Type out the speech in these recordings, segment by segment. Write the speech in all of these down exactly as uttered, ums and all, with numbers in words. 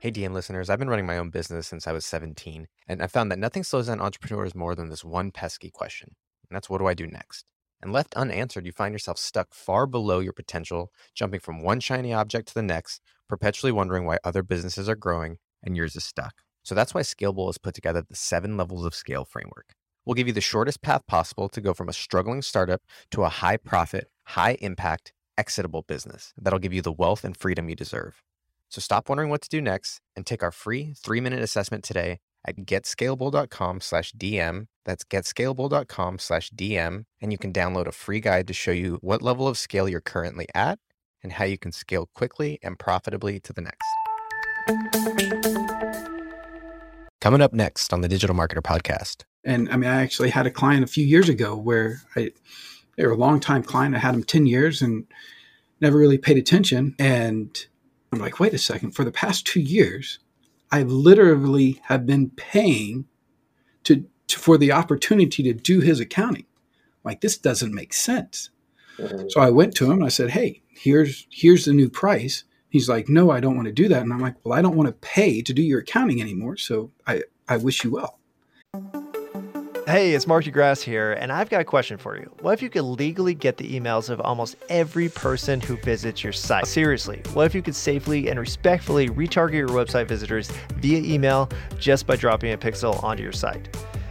Hey, D M listeners, I've been running my own business since I was seventeen, and I found that nothing slows down entrepreneurs more than this one pesky question, and that's what do I do next? And left unanswered, you find yourself stuck far below your potential, jumping from one shiny object to the next, perpetually wondering why other businesses are growing and yours is stuck. So that's why Scalable has put together the seven levels of scale framework. We'll give you the shortest path possible to go from a struggling startup to a high profit, high impact, exitable business that'll give you the wealth and freedom you deserve. So stop wondering what to do next and take our free three-minute assessment today at get scalable dot com slash D M. That's get scalable dot com slash D M. And you can download a free guide to show you what level of scale you're currently at and how you can scale quickly and profitably to the next. Coming up next on the Digital Marketer Podcast. And I mean, I actually had a client a few years ago where I, they were a long-time client. I had them ten years and never really paid attention. And I'm like, wait a second, for the past two years, I literally have been paying to, to for the opportunity to do his accounting. Like, this doesn't make sense. Mm-hmm. So I went to him and I said, hey, here's here's the new price. He's like, no, I don't want to do that. And I'm like, well, I don't want to pay to do your accounting anymore. So I, I wish you well. Hey, it's Mark DeGrasse here, and I've got a question for you. What if you could legally get the emails of almost every person who visits your site? Seriously, what if you could safely and respectfully retarget your website visitors via email just by dropping a pixel onto your site?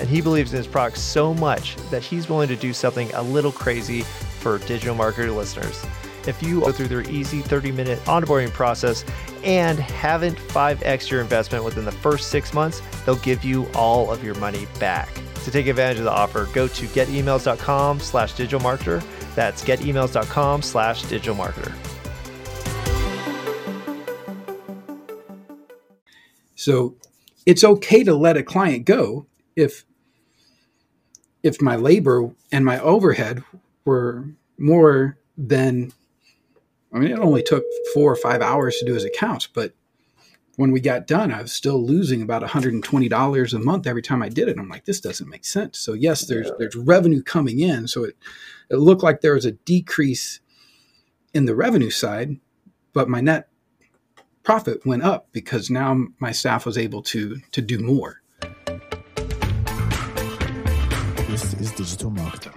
And he believes in his product so much that he's willing to do something a little crazy for digital marketer listeners. If you go through their easy thirty-minute onboarding process and haven't five X your investment within the first six months, they'll give you all of your money back. To take advantage of the offer, go to get emails dot com slash digital marketer. That's get emails dot com slash digital marketer. So it's okay to let a client go if if my labor and my overhead were more than, I mean, it only took four or five hours to do his accounts, but when we got done, I was still losing about one hundred twenty dollars a month every time I did it. I'm like, this doesn't make sense. So yes, there's yeah. there's revenue coming in. So it, it looked like there was a decrease in the revenue side, but my net profit went up because now my staff was able to to do more. This is Digital Marketer.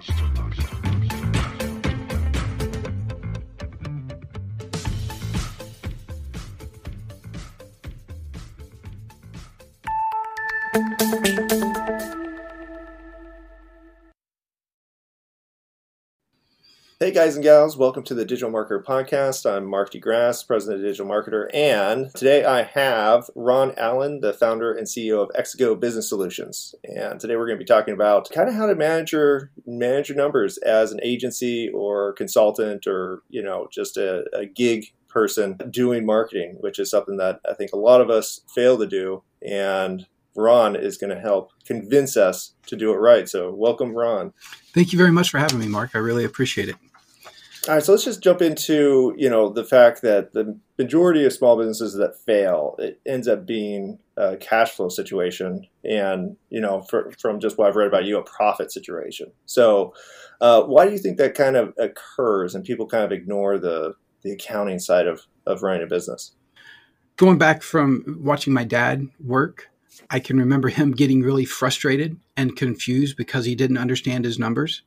Hey guys and gals, welcome to the Digital Marketer Podcast. I'm Mark DeGrasse, president of Digital Marketer, and today I have Ron Allen, the founder and C E O of Exigo Business Solutions. And today we're going to be talking about kind of how to manage your, manage your numbers as an agency or consultant or, you know, just a, a gig person doing marketing, which is something that I think a lot of us fail to do. And Ron is going to help convince us to do it right. So welcome, Ron. Thank you very much for having me, Mark. I really appreciate it. All right, so let's just jump into, you know, the fact that the majority of small businesses that fail, it ends up being a cash flow situation and, you know, for, from just what I've read about you, a profit situation. So uh, why do you think that kind of occurs and people kind of ignore the, the accounting side of, of running a business? Going back from watching my dad work, I can remember him getting really frustrated and confused because he didn't understand his numbers,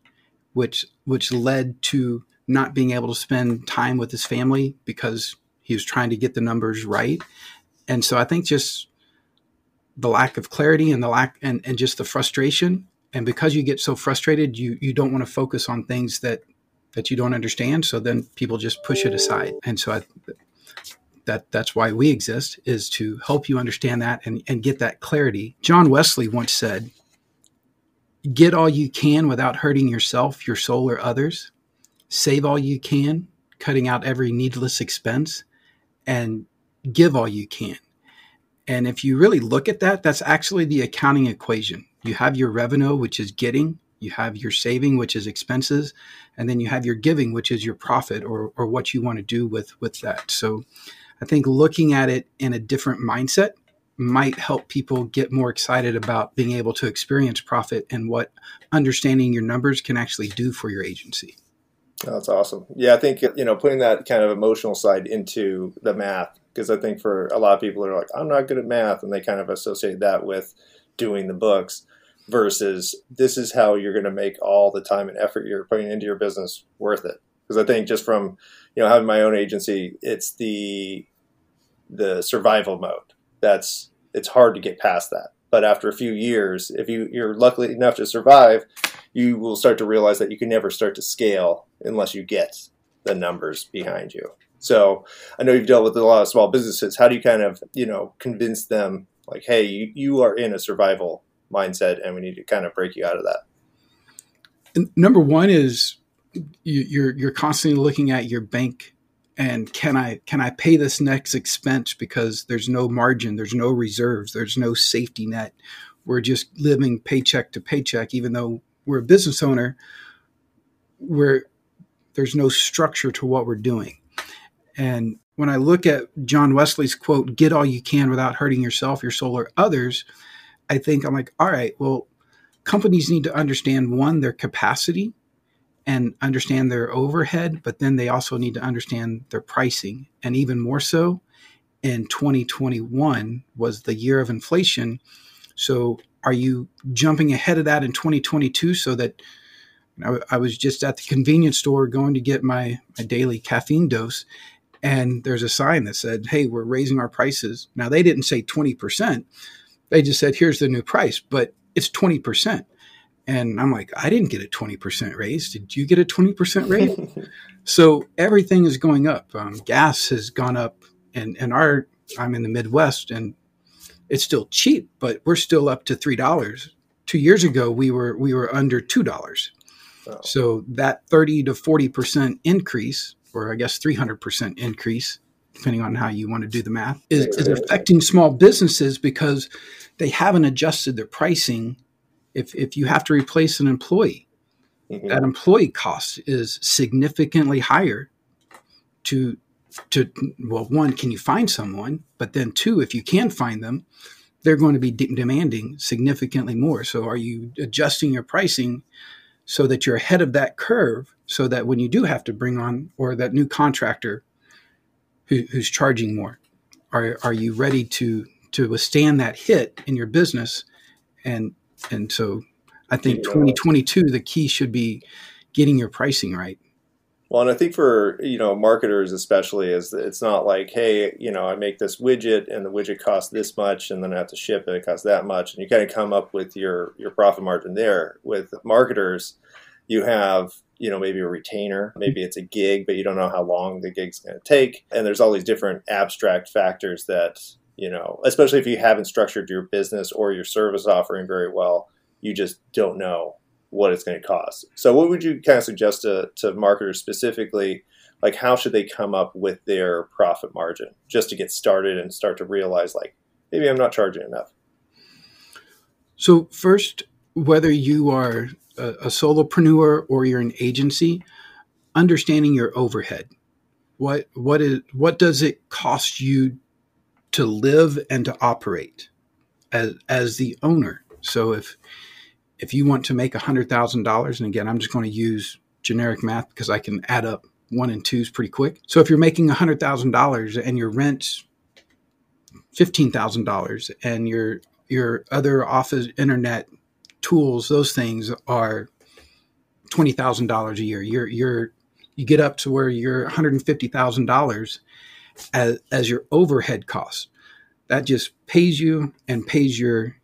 which which led to not being able to spend time with his family because he was trying to get the numbers right. And so I think just the lack of clarity and the lack and, and just the frustration. And because you get so frustrated, you you don't want to focus on things that, that you don't understand. So then people just push it aside. And so I, that that's why we exist, is to help you understand that and, and get that clarity. John Wesley once said, get all you can without hurting yourself, your soul, or others. Save all you can, cutting out every needless expense, and give all you can. And if you really look at that, that's actually the accounting equation. You have your revenue, which is getting, you have your saving, which is expenses, and then you have your giving, which is your profit, or or what you want to do with, with that. So I think looking at it in a different mindset might help people get more excited about being able to experience profit and what understanding your numbers can actually do for your agency. Oh, that's awesome. Yeah, I think, you know, putting that kind of emotional side into the math, because I think for a lot of people that are like, I'm not good at math, and they kind of associate that with doing the books, versus this is how you're going to make all the time and effort you're putting into your business worth it. Because I think just from, you know, having my own agency, it's the the survival mode. That's it's hard to get past that. But after a few years, if you, you're lucky enough to survive, you will start to realize that you can never start to scale unless you get the numbers behind you. So I know you've dealt with a lot of small businesses. How do you kind of, you know, convince them like, hey, you, you are in a survival mindset and we need to kind of break you out of that? And number one is you, you're you're constantly looking at your bank. And can I can I pay this next expense, because there's no margin, there's no reserves, there's no safety net. We're just living paycheck to paycheck, even though we're a business owner, where there's no structure to what we're doing. And when I look at John Wesley's quote, get all you can without hurting yourself, your soul, or others, I think I'm like, all right, well, companies need to understand, one, their capacity, and understand their overhead, but then they also need to understand their pricing. And even more so, in twenty twenty-one was the year of inflation. So are you jumping ahead of that in twenty twenty-two so that, you know, I was just at the convenience store going to get my, my daily caffeine dose, and there's a sign that said, hey, we're raising our prices. Now, they didn't say twenty percent. They just said, here's the new price, but it's twenty percent. And I'm like, I didn't get a twenty percent raise. Did you get a twenty percent raise? So everything is going up. Um, gas has gone up. And, and our I'm in the Midwest, and it's still cheap, but we're still up to three dollars. Two years ago, we were we were under two dollars. Wow. So that thirty to forty percent increase, or I guess three hundred percent increase, depending on how you want to do the math, is, is affecting small businesses because they haven't adjusted their pricing. If if you have to replace an employee, mm-hmm. that employee cost is significantly higher to, to well, one, can you find someone? But then two, if you can find them, they're going to be de- demanding significantly more. So are you adjusting your pricing so that you're ahead of that curve so that when you do have to bring on or that new contractor who, who's charging more, are are you ready to to withstand that hit in your business? And And so I think twenty twenty-two, the key should be getting your pricing right. Well, and I think for, you know, marketers especially, is it's not like, hey, you know, I make this widget and the widget costs this much and then I have to ship it, it costs that much. And you kind of come up with your, your profit margin there. With marketers, you have, you know, maybe a retainer, maybe it's a gig, but you don't know how long the gig's going to take. And there's all these different abstract factors that, you know, especially if you haven't structured your business or your service offering very well, you just don't know what it's going to cost. So what would you kind of suggest to, to marketers specifically? Like, how should they come up with their profit margin just to get started and start to realize, like, maybe I'm not charging enough? So first, whether you are a, a solopreneur or you're an agency, understanding your overhead. What what is what does it cost you to live and to operate as as the owner? So if if you want to make one hundred thousand dollars, and again, I'm just going to use generic math because I can add up one and twos pretty quick. So if you're making one hundred thousand dollars and your rent's fifteen thousand dollars and your your other office, internet, tools, those things are twenty thousand dollars a year, you're you're you get up to where you're one hundred fifty thousand dollars As, as your overhead costs. That just pays you and pays your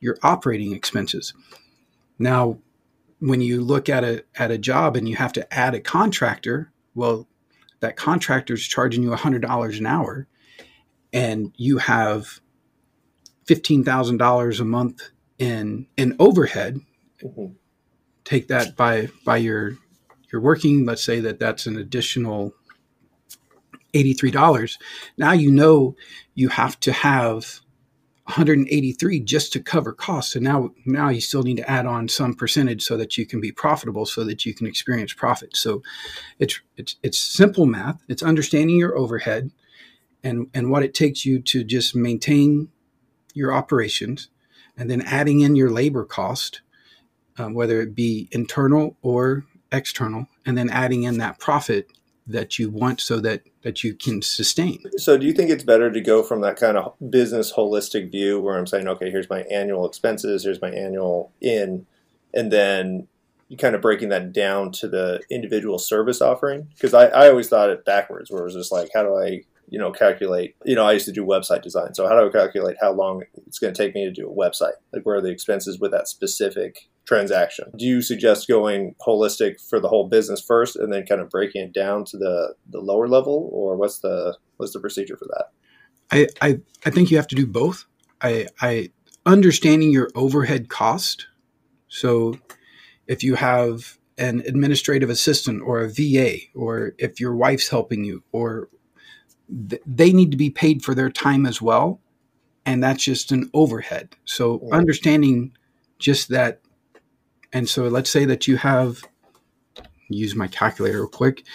your operating expenses. Now, when you look at a at a job and you have to add a contractor, well, that contractor's charging you one hundred dollars an hour, and you have fifteen thousand dollars a month in in overhead. Mm-hmm. Take that by by your your working. Let's say that that's an additional eighty-three dollars. Now you know you have to have one hundred eighty-three just to cover costs. And now, now you still need to add on some percentage so that you can be profitable, so that you can experience profit. So it's, it's, it's simple math. It's understanding your overhead and, and what it takes you to just maintain your operations, and then adding in your labor cost, um, whether it be internal or external, and then adding in that profit that you want so that, that you can sustain. So do you think it's better to go from that kind of business holistic view where I'm saying, okay, here's my annual expenses, here's my annual in, and then you kind of breaking that down to the individual service offering? Because I, I always thought it backwards, where it was just like, how do I, you know, calculate, you know, I used to do website design. So how do I calculate how long it's going to take me to do a website? Like, where are the expenses with that specific transaction? Do you suggest going holistic for the whole business first and then kind of breaking it down to the, the lower level? Or what's the, what's the procedure for that? I, I, I think you have to do both. I, I understanding your overhead cost. So if you have an administrative assistant or a V A, or if your wife's helping you, or they need to be paid for their time as well. And that's just an overhead. So yeah. Understanding just that. And so let's say that you have, use my calculator real quick.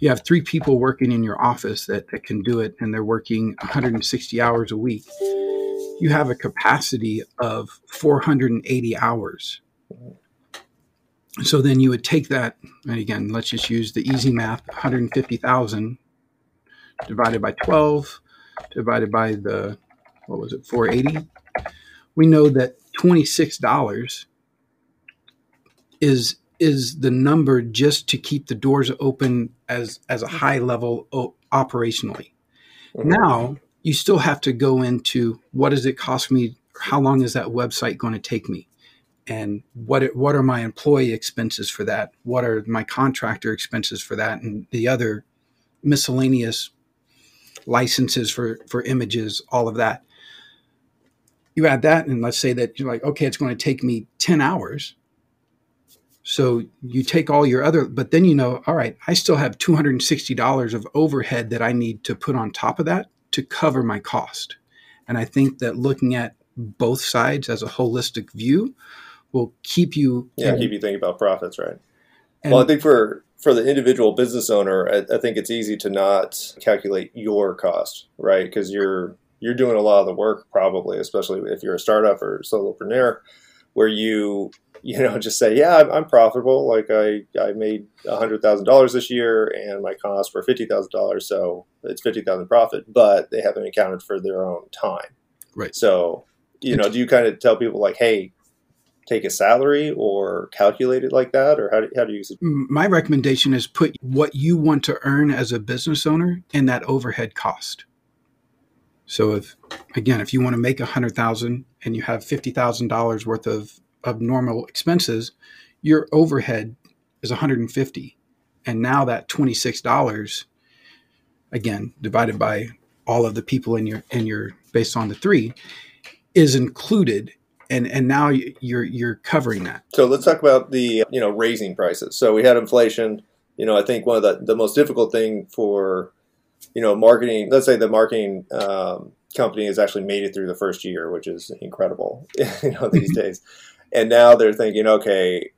You have three people working in your office that, that can do it. And they're working one hundred sixty hours a week. You have a capacity of four hundred eighty hours. So then you would take that. And again, let's just use the easy math, one hundred fifty thousand. Divided by twelve, divided by the, what was it, four eighty? We know that twenty-six dollars is is the number just to keep the doors open as, as a high level o- operationally. Mm-hmm. Now, you still have to go into what does it cost me? How long is that website going to take me? And what it, what are my employee expenses for that? What are my contractor expenses for that? And the other miscellaneous licenses for, for images, all of that. You add that, and let's say that you're like, okay, it's going to take me ten hours. So you take all your other, but then you know, all right, I still have two hundred sixty dollars of overhead that I need to put on top of that to cover my cost. And I think that looking at both sides as a holistic view will keep you. Yeah, keep you thinking about profits, right? And, well, I think for For the individual business owner, I, I think it's easy to not calculate your cost, right? Because you're you're doing a lot of the work, probably, especially if you're a startup or solopreneur, where you you know just say, yeah, I'm, I'm profitable. Like I, I made a hundred thousand dollars this year, and my costs were fifty thousand dollars, so it's fifty thousand profit. But they haven't accounted for their own time, right? So you know, do you kind of tell people like, hey, take a salary or calculate it like that? Or how do, how do you use it? My recommendation is put what you want to earn as a business owner in that overhead cost. So if, again, if you want to make a hundred thousand and you have fifty thousand dollars worth of, of normal expenses, your overhead is one hundred fifty. And now that twenty-six dollars, again, divided by all of the people in your, in your, based on the three, is included. And and now you're you're covering that. So let's talk about the, you know, raising prices. So we had inflation. You know, I think one of the, the most difficult thing for, you know, marketing, let's say the marketing um, company has actually made it through the first year, which is incredible, you know, these days. And now they're thinking, okay,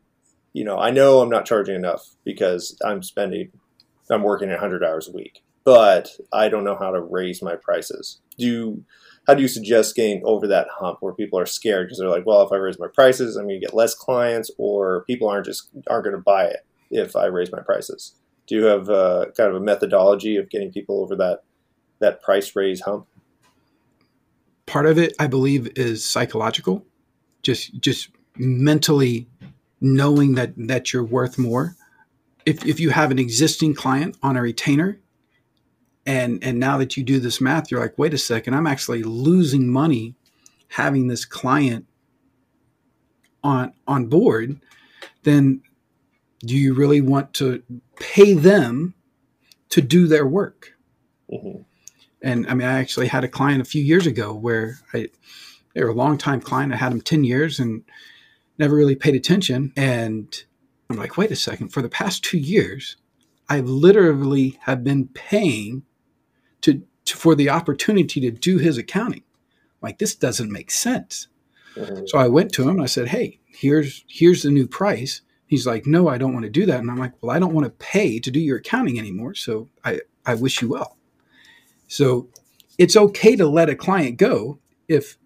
you know, I know I'm not charging enough because I'm spending, I'm working one hundred hours a week, but I don't know how to raise my prices. Do you, How do you suggest getting over that hump where people are scared because they're like, well, if I raise my prices, I'm going to get less clients, or people aren't just aren't going to buy it if I raise my prices? Do you have uh, kind of a methodology of getting people over that that price raise hump? Part of it, I believe, is psychological, just just mentally knowing that that you're worth more. If if you have an existing client on a retainer, And and now that you do this math, you're like, wait a second, I'm actually losing money having this client on on board. Then do you really want to pay them to do their work? Mm-hmm. And I mean, I actually had a client a few years ago where I, they were a longtime client. I had them ten years and never really paid attention. And I'm like, wait a second, for the past two years, I literally have been paying to, to for the opportunity to do his accounting. Like, this doesn't make sense. Mm-hmm. So I went to him and I said, hey, here's here's the new price. He's like, no, I don't want to do that. And I'm like, well, I don't want to pay to do your accounting anymore. So I, I wish you well. So it's okay to let a client go if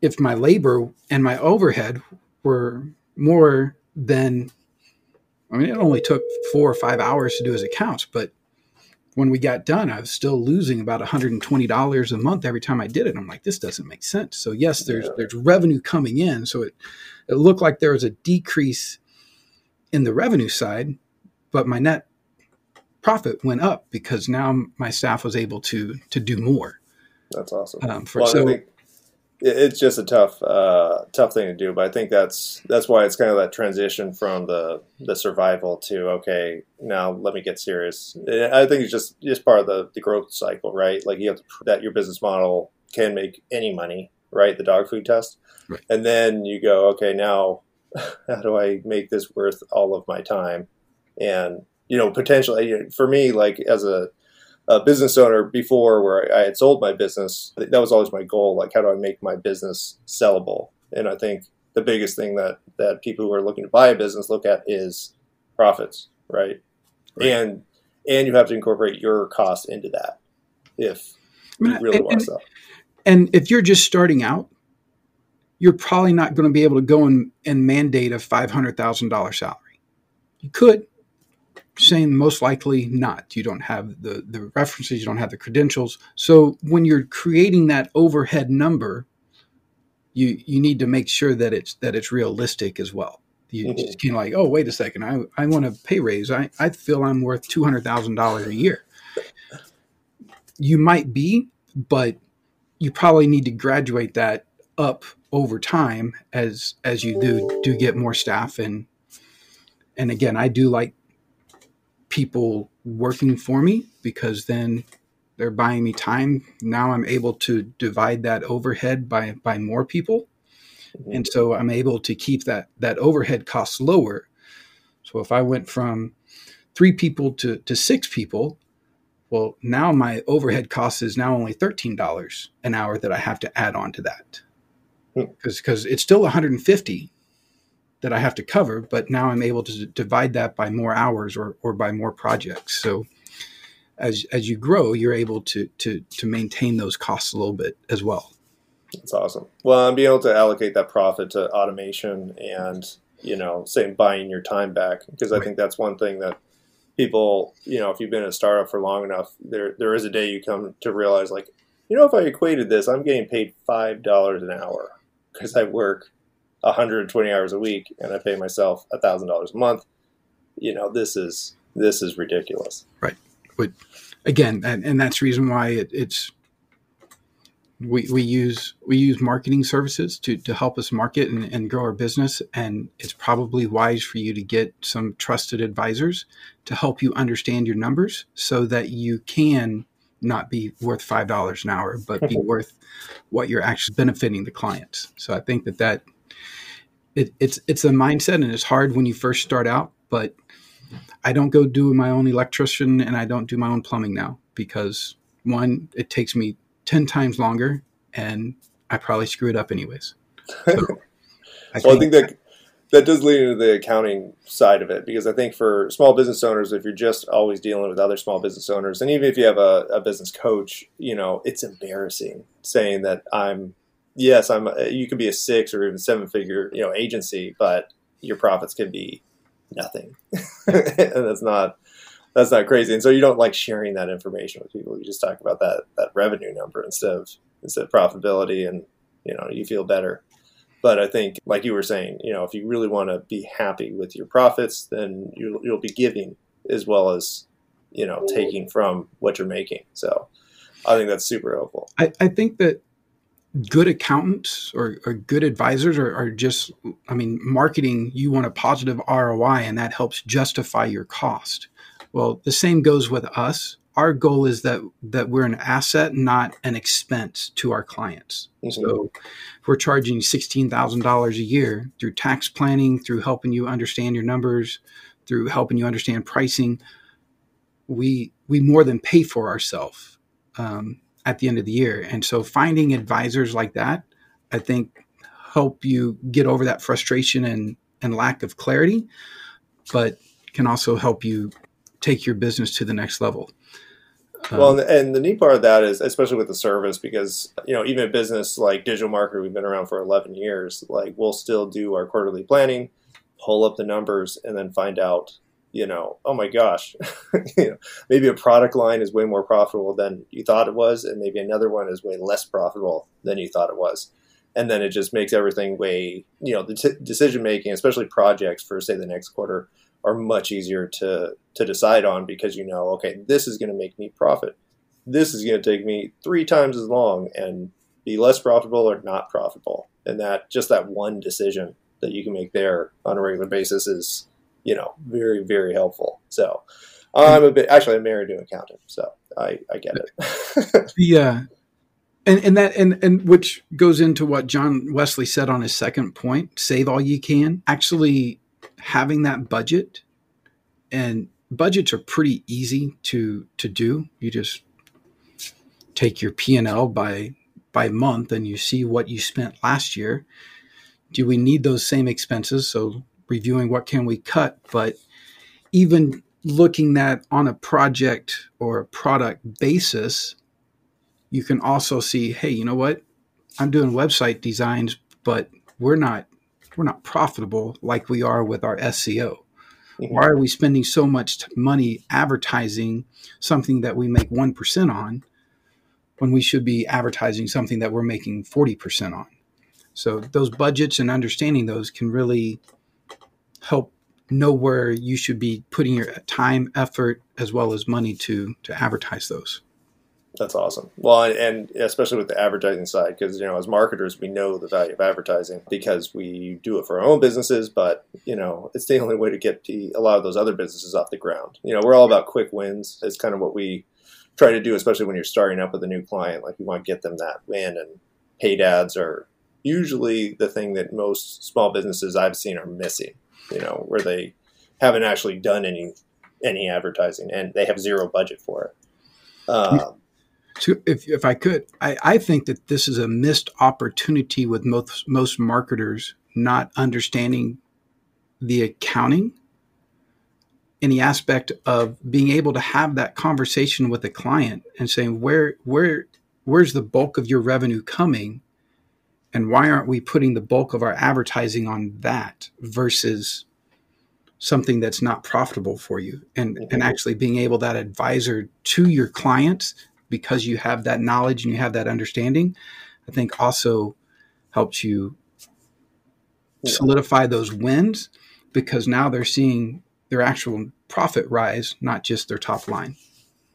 if my labor and my overhead were more than, I mean, it only took four or five hours to do his accounts, but when we got done, I was still losing about one hundred twenty dollars a month every time I did it. I'm like, this doesn't make sense. So yes, there's yeah. there's revenue coming in. So it, it looked like there was a decrease in the revenue side, but my net profit went up because now my staff was able to to do more. That's awesome. Um, for, well, so, I think it's just a tough uh, tough thing to do, but I think that's that's why it's kind of that transition from the, the survival to, okay, now let me get serious. I think it's just, just part of the, the growth cycle, right? Like, you have to prove that your business model can make any money, right? The dog food test. Right. And then you go, okay, now how do I make this worth all of my time? And, you know, potentially for me, like as a, a business owner before, where I had sold my business, that was always my goal. Like, how do I make my business sellable? And I think the biggest thing that, that people who are looking to buy a business look at is profits, right? Right. And, and you have to incorporate your costs into that if you really and, want to sell. And if you're just starting out, you're probably not going to be able to go and, and mandate a five hundred thousand dollars salary. You could. Saying most likely not. You don't have the, the references, you don't have the credentials. So when you're creating that overhead number, you you need to make sure that it's that it's realistic as well. You mm-hmm. just can't like, oh, wait a second, I, I want a pay raise. I, I feel I'm worth two hundred thousand dollars a year. You might be, but you probably need to graduate that up over time as as you do do get more staff. And and again, I do like people working for me because then they're buying me time. Now I'm able to divide that overhead by, by more people. Mm-hmm. And so I'm able to keep that, that overhead cost lower. So if I went from three people to, to six people, well, now my overhead cost is now only thirteen dollars an hour that I have to add on to that. Because, because it's still one hundred fifty that I have to cover, but now I'm able to divide that by more hours or, or by more projects. So as as you grow, you're able to to to maintain those costs a little bit as well. That's awesome. Well, I'm being able to allocate that profit to automation and, you know, say buying your time back, because I right. think that's one thing that people, you know, if you've been at a startup for long enough, there there is a day you come to realize, like, you know, if I equated this, I'm getting paid five dollars an hour because I work one hundred twenty hours a week and I pay myself a thousand dollars a month. You know, this is, this is ridiculous. Right. But again, and, and that's the reason why it, it's, we, we use, we use marketing services to, to help us market and, and grow our business. And it's probably wise for you to get some trusted advisors to help you understand your numbers so that you can not be worth five dollars an hour, but be worth what you're actually benefiting the clients. So I think that that, It, it's it's a mindset, and it's hard when you first start out, but I don't go do my own electrician and I don't do my own plumbing now because, one, it takes me ten times longer and I probably screw it up anyways. So I well, think I think that that does lead into the accounting side of it, because I think for small business owners, if you're just always dealing with other small business owners, and even if you have a, a business coach, you know, it's embarrassing saying that I'm Yes, I'm. You could be a six or even seven figure, you know, agency, but your profits can be nothing, and that's not that's not crazy. And so you don't like sharing that information with people. You just talk about that that revenue number instead of instead of profitability, and you know you feel better. But I think, like you were saying, you know, if you really want to be happy with your profits, then you'll, you'll be giving as well as, you know, taking from what you're making. So I think that's super helpful. I, I think that. Good accountants or, or good advisors are, are just, I mean, marketing, you want a positive R O I, and that helps justify your cost. Well, the same goes with us. Our goal is that that we're an asset, not an expense to our clients. Mm-hmm. So if we're charging sixteen thousand dollars a year through tax planning, through helping you understand your numbers, through helping you understand pricing, we we more than pay for ourselves um, at the end of the year. And so finding advisors like that, I think, help you get over that frustration and, and lack of clarity, but can also help you take your business to the next level. Um, well, and the neat part of that is, especially with the service, because, you know, even a business like Digital Marketer, we've been around for eleven years, like we'll still do our quarterly planning, pull up the numbers, and then find out, you know, oh my gosh, you know, maybe a product line is way more profitable than you thought it was, and maybe another one is way less profitable than you thought it was. And then it just makes everything way, you know, the t- decision making, especially projects for, say, the next quarter, are much easier to to decide on, because you know, okay, this is going to make me profit. This is going to take me three times as long and be less profitable or not profitable. And that just that one decision that you can make there on a regular basis is, you know, very, very helpful. So I'm a bit, actually I'm married to an accountant, so I, I get it. Yeah. And, and that, and, and which goes into what John Wesley said on his second point, save all you can. Actually having that budget, and budgets are pretty easy to, to do. You just take your P and L by, by month and you see what you spent last year. Do we need those same expenses? So reviewing what can we cut, but even looking that on a project or a product basis, you can also see, hey, you know what? I'm doing website designs, but we're not we're not profitable like we are with our S E O. Mm-hmm. Why are we spending so much money advertising something that we make one percent on when we should be advertising something that we're making forty percent on? So those budgets and understanding those can really help know where you should be putting your time, effort, as well as money to to advertise those. That's awesome. Well, and especially with the advertising side, because, you know, as marketers, we know the value of advertising because we do it for our own businesses. But, you know, it's the only way to get the, a lot of those other businesses off the ground. You know, we're all about quick wins. It's kind of what we try to do, especially when you're starting up with a new client. Like, we want to get them that win, and paid ads are usually the thing that most small businesses I've seen are missing. You know, where they haven't actually done any any advertising and they have zero budget for it. Um, so if if I could, I, I think that this is a missed opportunity with most most marketers not understanding the accounting in the aspect of being able to have that conversation with a client and saying, where where where's the bulk of your revenue coming? And why aren't we putting the bulk of our advertising on that versus something that's not profitable for you? And mm-hmm. and actually being able that advisor to your clients, because you have that knowledge and you have that understanding, I think also helps you yeah. solidify those wins, because now they're seeing their actual profit rise, not just their top line.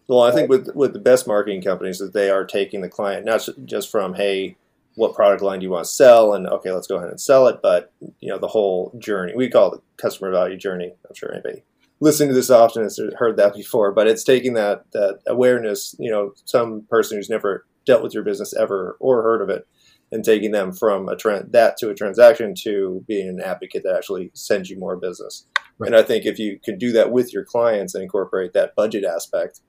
Well, I think with, with the best marketing companies that they are taking the client, not just from, hey, what product line do you want to sell? And okay, let's go ahead and sell it. But, you know, the whole journey, we call it the customer value journey. I'm sure anybody listening to this often has heard that before, but it's taking that, that awareness, you know, some person who's never dealt with your business ever or heard of it, and taking them from a trend that to a transaction to being an advocate that actually sends you more business. Right. And I think if you can do that with your clients and incorporate that budget aspect,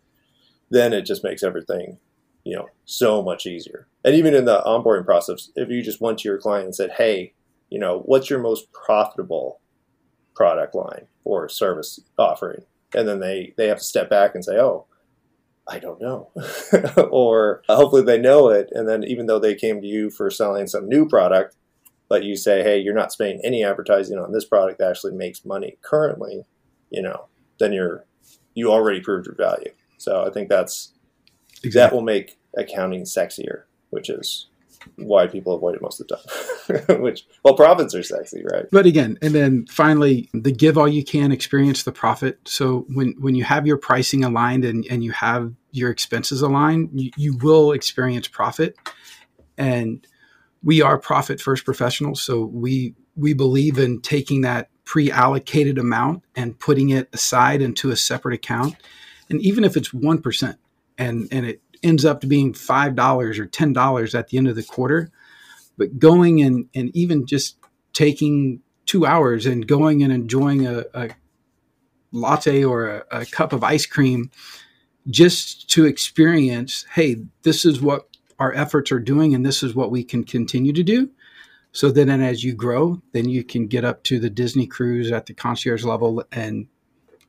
then it just makes everything, you know, so much easier. And even in the onboarding process, if you just went to your client and said, hey, you know, what's your most profitable product line or service offering? And then they, they have to step back and say, oh, I don't know. Or hopefully they know it. And then even though they came to you for selling some new product, but you say, hey, you're not spending any advertising on this product that actually makes money currently, you know, then you're, you already proved your value. So I think that's, exactly. That will make accounting sexier, which is why people avoid it most of the time. Which, well, profits are sexy, right? But again, and then finally, the give all you can, experience the profit. So when, when you have your pricing aligned and, and you have your expenses aligned, you, you will experience profit. And we are profit first professionals. So we, we believe in taking that pre-allocated amount and putting it aside into a separate account. And even if it's one percent, and and it ends up to being five dollars or ten dollars at the end of the quarter, but going and, and even just taking two hours and going and enjoying a, a latte or a, a cup of ice cream just to experience, hey, this is what our efforts are doing and this is what we can continue to do. So then, and as you grow, then you can get up to the Disney cruise at the concierge level and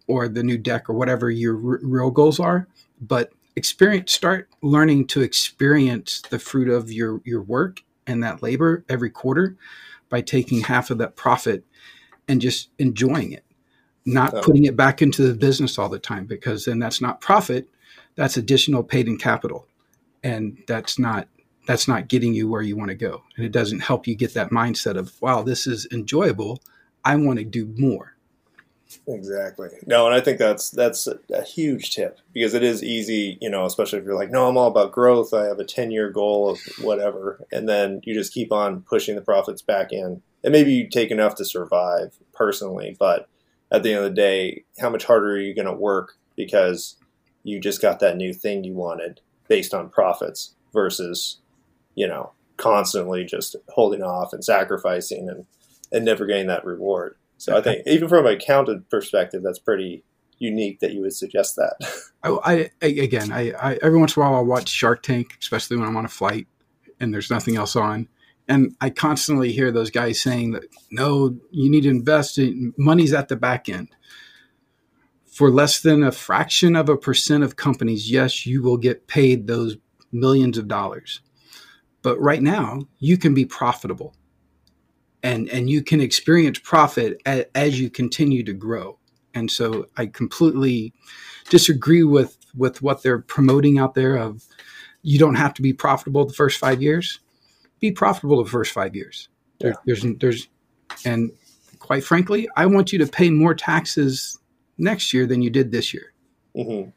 or the new deck or whatever your r- real goals are. But experience, start learning to experience the fruit of your, your work and that labor every quarter by taking half of that profit and just enjoying it, not oh. putting it back into the business all the time, because then that's not profit. That's additional paid in capital. And that's not, that's not getting you where you want to go. And it doesn't help you get that mindset of, wow, this is enjoyable. I want to do more. Exactly. No, and I think that's that's a huge tip, because it is easy, you know, especially if you're like, no, I'm all about growth. I have a ten-year goal of whatever. And then you just keep on pushing the profits back in. And maybe you take enough to survive personally. But at the end of the day, how much harder are you going to work because you just got that new thing you wanted based on profits versus, you know, constantly just holding off and sacrificing and, and never getting that reward. So I think even from an accountant perspective, that's pretty unique that you would suggest that. Oh, I, I again, I, I every once in a while I'll watch Shark Tank, especially when I'm on a flight and there's nothing else on. And I constantly hear those guys saying that, no, you need to invest in money's at the back end. For less than a fraction of a percent of companies, yes, you will get paid those millions of dollars. But right now, you can be profitable, and and you can experience profit as, as you continue to grow. And so I completely disagree with, with what they're promoting out there of you don't have to be profitable the first five years. Be profitable the first five years. Yeah. There, there's there's and quite frankly, I want you to pay more taxes next year than you did this year. Mm-hmm.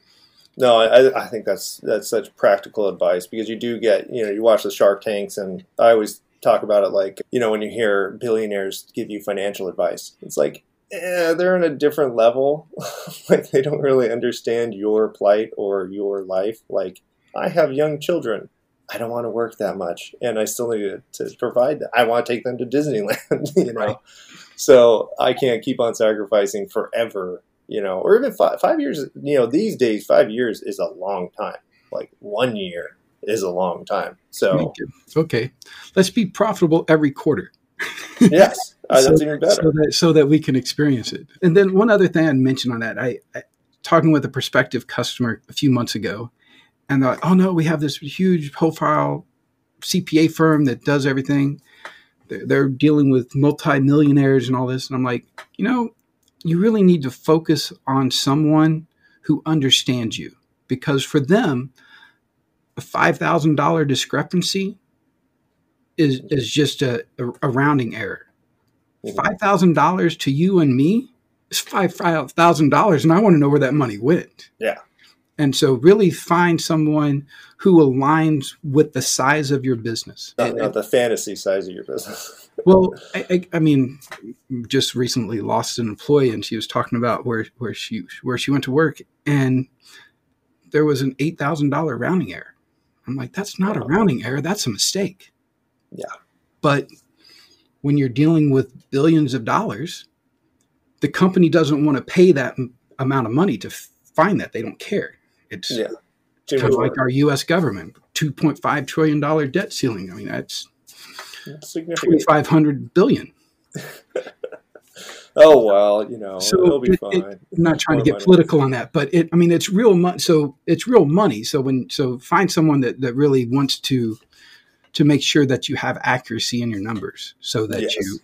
No, I, I think that's that's such practical advice, because you do get, you know, you watch the Shark Tanks, and I always talk about it like, you know, when you hear billionaires give you financial advice, it's like, eh, they're on a different level. Like, they don't really understand your plight or your life. Like, I have young children. I don't want to work that much, and I still need to, to provide that. I want to take them to Disneyland, you know. Right. So I can't keep on sacrificing forever. You know, or even five, five years, you know, these days, five years is a long time. Like, one year is a long time. So, okay, let's be profitable every quarter. Yes, that's so, even better. So that, so that we can experience it. And then one other thing I'd mention on that, I, I talking with a prospective customer a few months ago, and they're like, oh, no, we have this huge profile C P A firm that does everything. They're, they're dealing with multimillionaires and all this. And I'm like, you know, you really need to focus on someone who understands you, because for them, a five thousand dollars discrepancy is, is just a, a rounding error. five thousand dollars to you and me is five thousand dollars, and I want to know where that money went. Yeah. And so really find someone who aligns with the size of your business. Not, not the fantasy size of your business. Well, I, I, I mean, just recently lost an employee, and she was talking about where, where she where she went to work, and there was an eight thousand dollars rounding error. I'm like, that's not a rounding error. That's a mistake. Yeah. But when you're dealing with billions of dollars, the company doesn't want to pay that m- amount of money to f- find that. They don't care. It's yeah. kind of like our U S government, two point five trillion dollars debt ceiling. I mean, that's, that's significant. two thousand five hundred billion dollars. Oh, well, you know, so it'll be it, fine. It, I'm not trying More to get money. Political on that, but it, I mean, it's real money. So it's real money. So when, so find someone that, that really wants to, to make sure that you have accuracy in your numbers so that yes. you,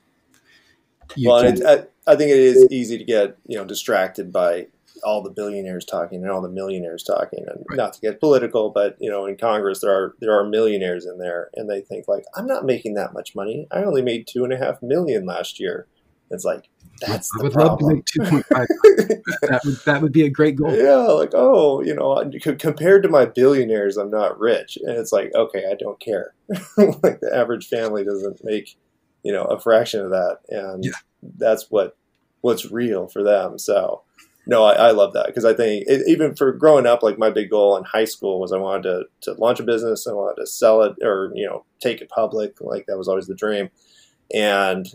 you well, can, I, I think it is easy to get, you know, distracted by all the billionaires talking and all the millionaires talking, and right. not to get political, but you know, in Congress, there are, there are millionaires in there, and they think like, I'm not making that much money. I only made two and a half million last year. It's like, that's I the problem. I would love to make two point five. that, would, that would be a great goal. Yeah. Like, oh, you know, compared to my billionaires, I'm not rich. And it's like, okay, I don't care. Like, the average family doesn't make, you know, a fraction of that. And yeah. that's what, what's real for them. So, no, I, I love that, because I think it, even for growing up, like my big goal in high school was I wanted to, to launch a business. I wanted to sell it, or, you know, take it public. Like, that was always the dream. And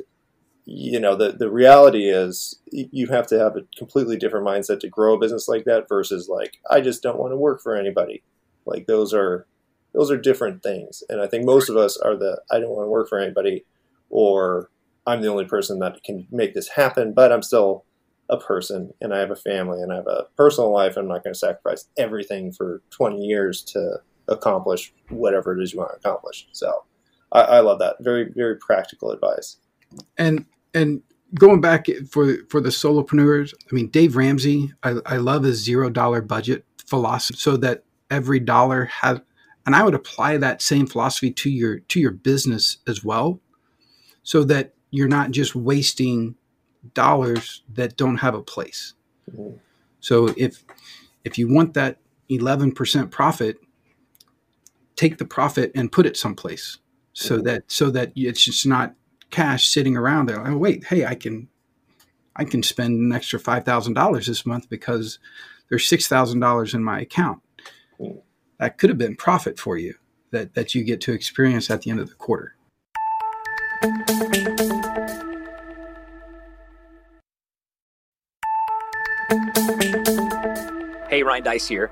you know, the, the reality is you have to have a completely different mindset to grow a business like that versus like, I just don't want to work for anybody. Like those are, those are different things. And I think most of us are the, I don't want to work for anybody, or I'm the only person that can make this happen, but I'm still a person and I have a family and I have a personal life. I'm not going to sacrifice everything for twenty years to accomplish whatever it is you want to accomplish. So I, I love that. Very, very practical advice. And, and going back for, for the solopreneurs, I mean, Dave Ramsey, I, I love his zero dollar budget philosophy, so that every dollar has, and I would apply that same philosophy to your, to your business as well, so that you're not just wasting dollars that don't have a place. Mm-hmm. So if, if you want that eleven percent profit, take the profit and put it someplace, so mm-hmm. that, so that it's just not cash sitting around there. Oh, wait, hey, I can, I can spend an extra five thousand dollars this month because there's six thousand dollars in my account. Mm-hmm. That could have been profit for you that, that you get to experience at the end of the quarter. Hey, Ryan Dice here.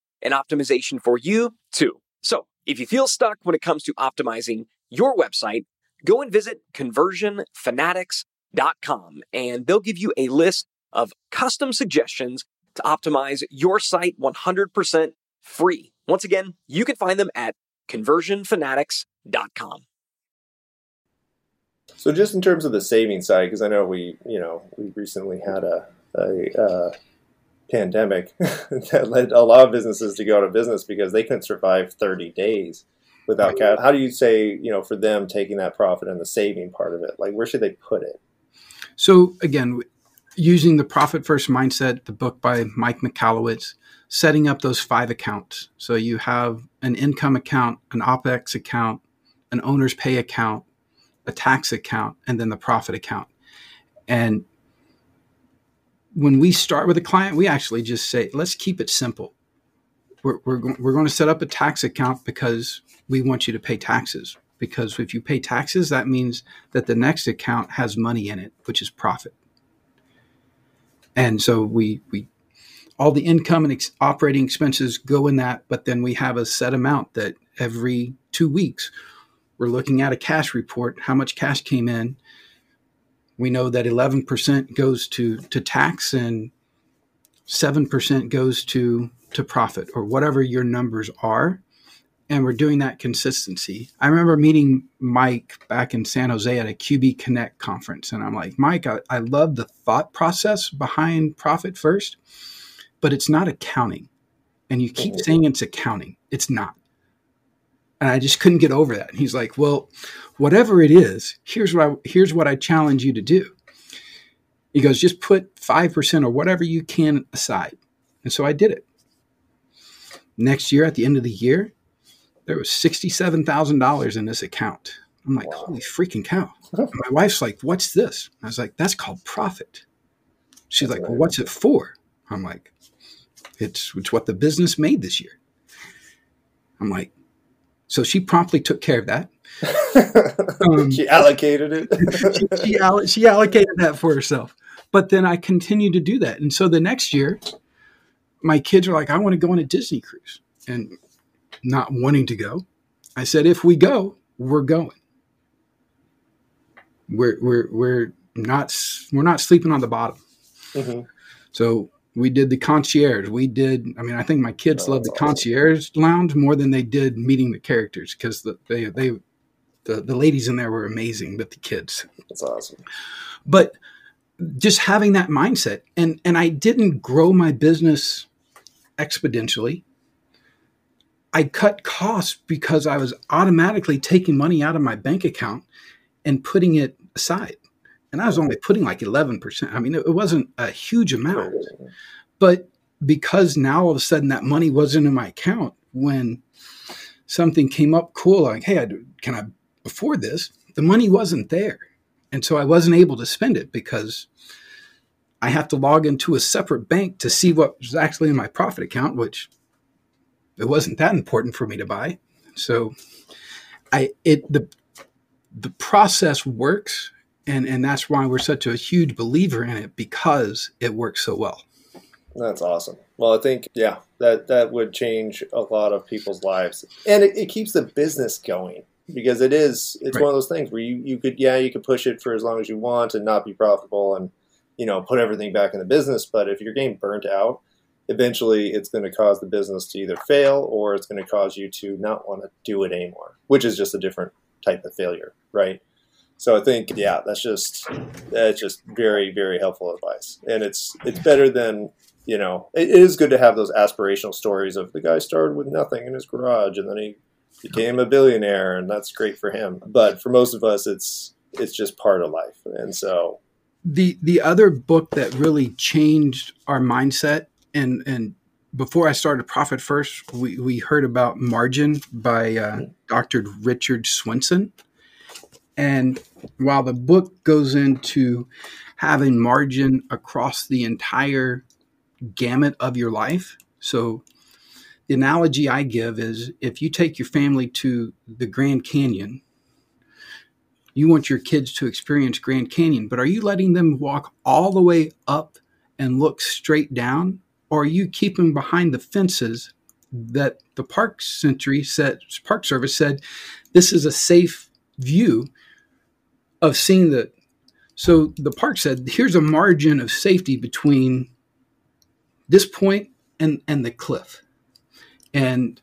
and optimization for you too. So if you feel stuck when it comes to optimizing your website, go and visit conversion fanatics dot com, and they'll give you a list of custom suggestions to optimize your site one hundred percent free. Once again, you can find them at conversion fanatics dot com. So just in terms of the savings side, because I know we, you know, we recently had a, a, uh, pandemic that led a lot of businesses to go out of business because they couldn't survive thirty days without cash. How do you say, you know, for them taking that profit and the saving part of it, like where should they put it? So again, using the Profit First mindset, the book by Mike Michalowicz, setting up those five accounts. So you have an income account, an OpEx account, an owner's pay account, a tax account, and then the profit account. And when we start with a client, we actually just say, let's keep it simple. We're, we're, go- we're going to set up a tax account because we want you to pay taxes. Because if you pay taxes, that means that the next account has money in it, which is profit. And so we, we all the income and ex- operating expenses go in that, but then we have a set amount that every two weeks we're looking at a cash report, how much cash came in. We know that eleven percent goes to, to tax and seven percent goes to, to profit, or whatever your numbers are. And we're doing that consistency. I remember meeting Mike back in San Jose at a Q B Connect conference. And I'm like, Mike, I, I love the thought process behind Profit First, but it's not accounting. And you keep saying it's accounting. It's not. And I just couldn't get over that. And he's like, well, whatever it is, here's what I, here's what I challenge you to do. He goes, just put five percent or whatever you can aside. And so I did it. Next year, at the end of the year, there was sixty-seven thousand dollars in this account. I'm like, wow. Holy freaking cow. And my wife's like, what's this? And I was like, that's called profit. She's that's like, well, what's it for? I'm like, it's, it's what the business made this year. I'm like, so she promptly took care of that. Um, she allocated it. she, she, all, she allocated that for herself. But then I continued to do that. And so the next year, my kids were like, I want to go on a Disney cruise. And not wanting to go, I said, if we go, we're going. We're we're we're not we're not sleeping on the bottom. Mm-hmm. So we did the concierge. We did, I mean, I think my kids oh, loved the awesome. concierge lounge more than they did meeting the characters, because the, they, they, the, the ladies in there were amazing, but the kids. That's awesome. But just having that mindset, and, and I didn't grow my business exponentially. I cut costs because I was automatically taking money out of my bank account and putting it aside. And I was only putting like eleven percent. I mean, it wasn't a huge amount, but because now all of a sudden that money wasn't in my account, when something came up cool, like, hey, I do, can I afford this? The money wasn't there. And so I wasn't able to spend it because I have to log into a separate bank to see what was actually in my profit account, which it wasn't that important for me to buy. So I, it, the, the process works. And and that's why we're such a huge believer in it, because it works so well. That's awesome. Well, I think, yeah, that, that would change a lot of people's lives. And it, it keeps the business going, because it is, it's right. one of those things where you, you could, yeah, you could push it for as long as you want and not be profitable and, you know, put everything back in the business. But if you're getting burnt out, eventually it's going to cause the business to either fail, or it's going to cause you to not want to do it anymore, which is just a different type of failure, right? So I think, yeah, that's just that's just very, very helpful advice. And it's it's better than, you know, it, it is good to have those aspirational stories of the guy started with nothing in his garage and then he became a billionaire, and that's great for him. But for most of us, it's it's just part of life. And so the the other book that really changed our mindset, and and before I started Profit First, we, we heard about Margin by uh, Doctor Richard Swenson. And while the book goes into having margin across the entire gamut of your life, so the analogy I give is if you take your family to the Grand Canyon, you want your kids to experience Grand Canyon, but are you letting them walk all the way up and look straight down, or are you keeping behind the fences that the Park Century said, Park Service said, this is a safe view of seeing the, so the park said, here's a margin of safety between this point and, and the cliff. And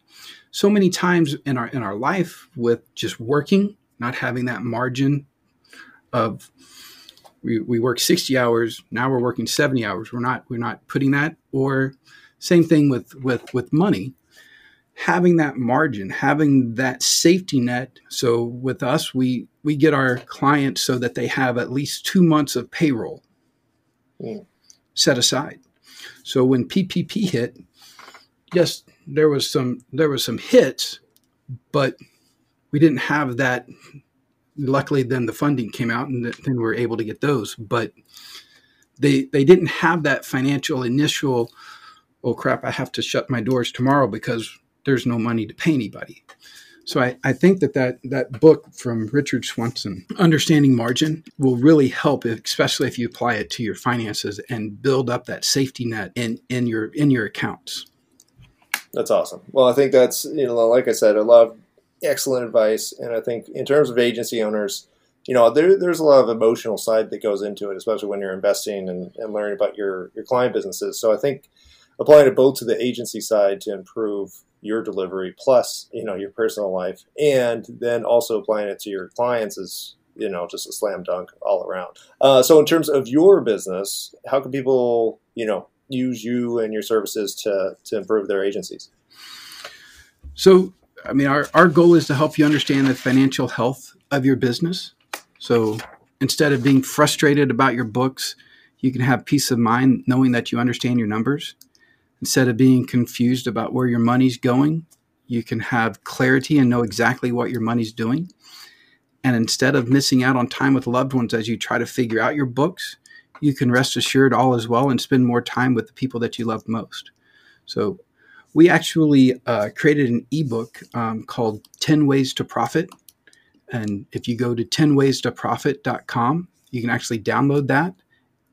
so many times in our, in our life with just working, not having that margin of we, we work sixty hours. Now we're working seventy hours. We're not, we're not putting that, or same thing with, with, with money. Having that margin, having that safety net. So with us, we, we get our clients so that they have at least two months of payroll yeah. set aside. So when P P P hit, yes, there was some, there was some hits, but we didn't have that. Luckily, then the funding came out and then we were able to get those, but they, they didn't have that financial initial, oh crap, I have to shut my doors tomorrow because there's no money to pay anybody. So I, I think that, that that book from Richard Swenson, Understanding Margin, will really help, especially if you apply it to your finances and build up that safety net in, in your in your accounts. That's awesome. Well, I think that's, you know, like I said, I love excellent advice. And I think in terms of agency owners, you know, there, there's a lot of emotional side that goes into it, especially when you're investing and, and learning about your, your client businesses. So I think applying it both to the agency side to improve your delivery plus, you know, your personal life, and then also applying it to your clients is, you know, just a slam dunk all around. Uh, so in terms of your business, how can people, you know, use you and your services to, to improve their agencies? So, I mean, our, our goal is to help you understand the financial health of your business. So instead of being frustrated about your books, you can have peace of mind knowing that you understand your numbers. Instead of being confused about where your money's going, you can have clarity and know exactly what your money's doing. And instead of missing out on time with loved ones as you try to figure out your books, you can rest assured all is well and spend more time with the people that you love most. So we actually uh, created an ebook um, called ten ways to profit. And if you go to ten ways to profit dot com, you can actually download that.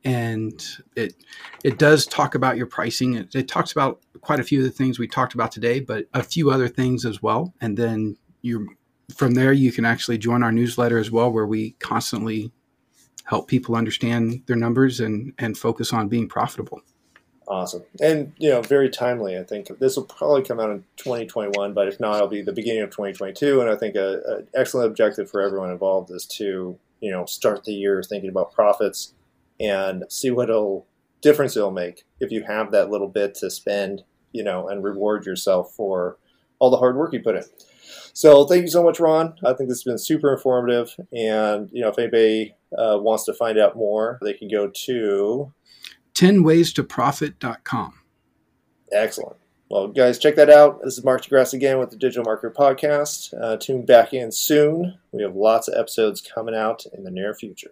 And it it does talk about your pricing. It, it talks about quite a few of the things we talked about today, but a few other things as well. And then you from there, you can actually join our newsletter as well, where we constantly help people understand their numbers and, and focus on being profitable. Awesome. And, you know, very timely. I think this will probably come out in twenty twenty-one, but if not, it'll be the beginning of twenty twenty-two. And I think an excellent objective for everyone involved is to, you know, start the year thinking about profits and see what it'll, difference it'll make if you have that little bit to spend, you know, and reward yourself for all the hard work you put in. So thank you so much, Ron. I think this has been super informative. And, you know, if anybody uh, wants to find out more, they can go to ten ways to profit dot com. Excellent. Well, guys, check that out. This is Mark DeGrasse again with the Digital Marketer Podcast. Uh, tune back in soon. We have lots of episodes coming out in the near future.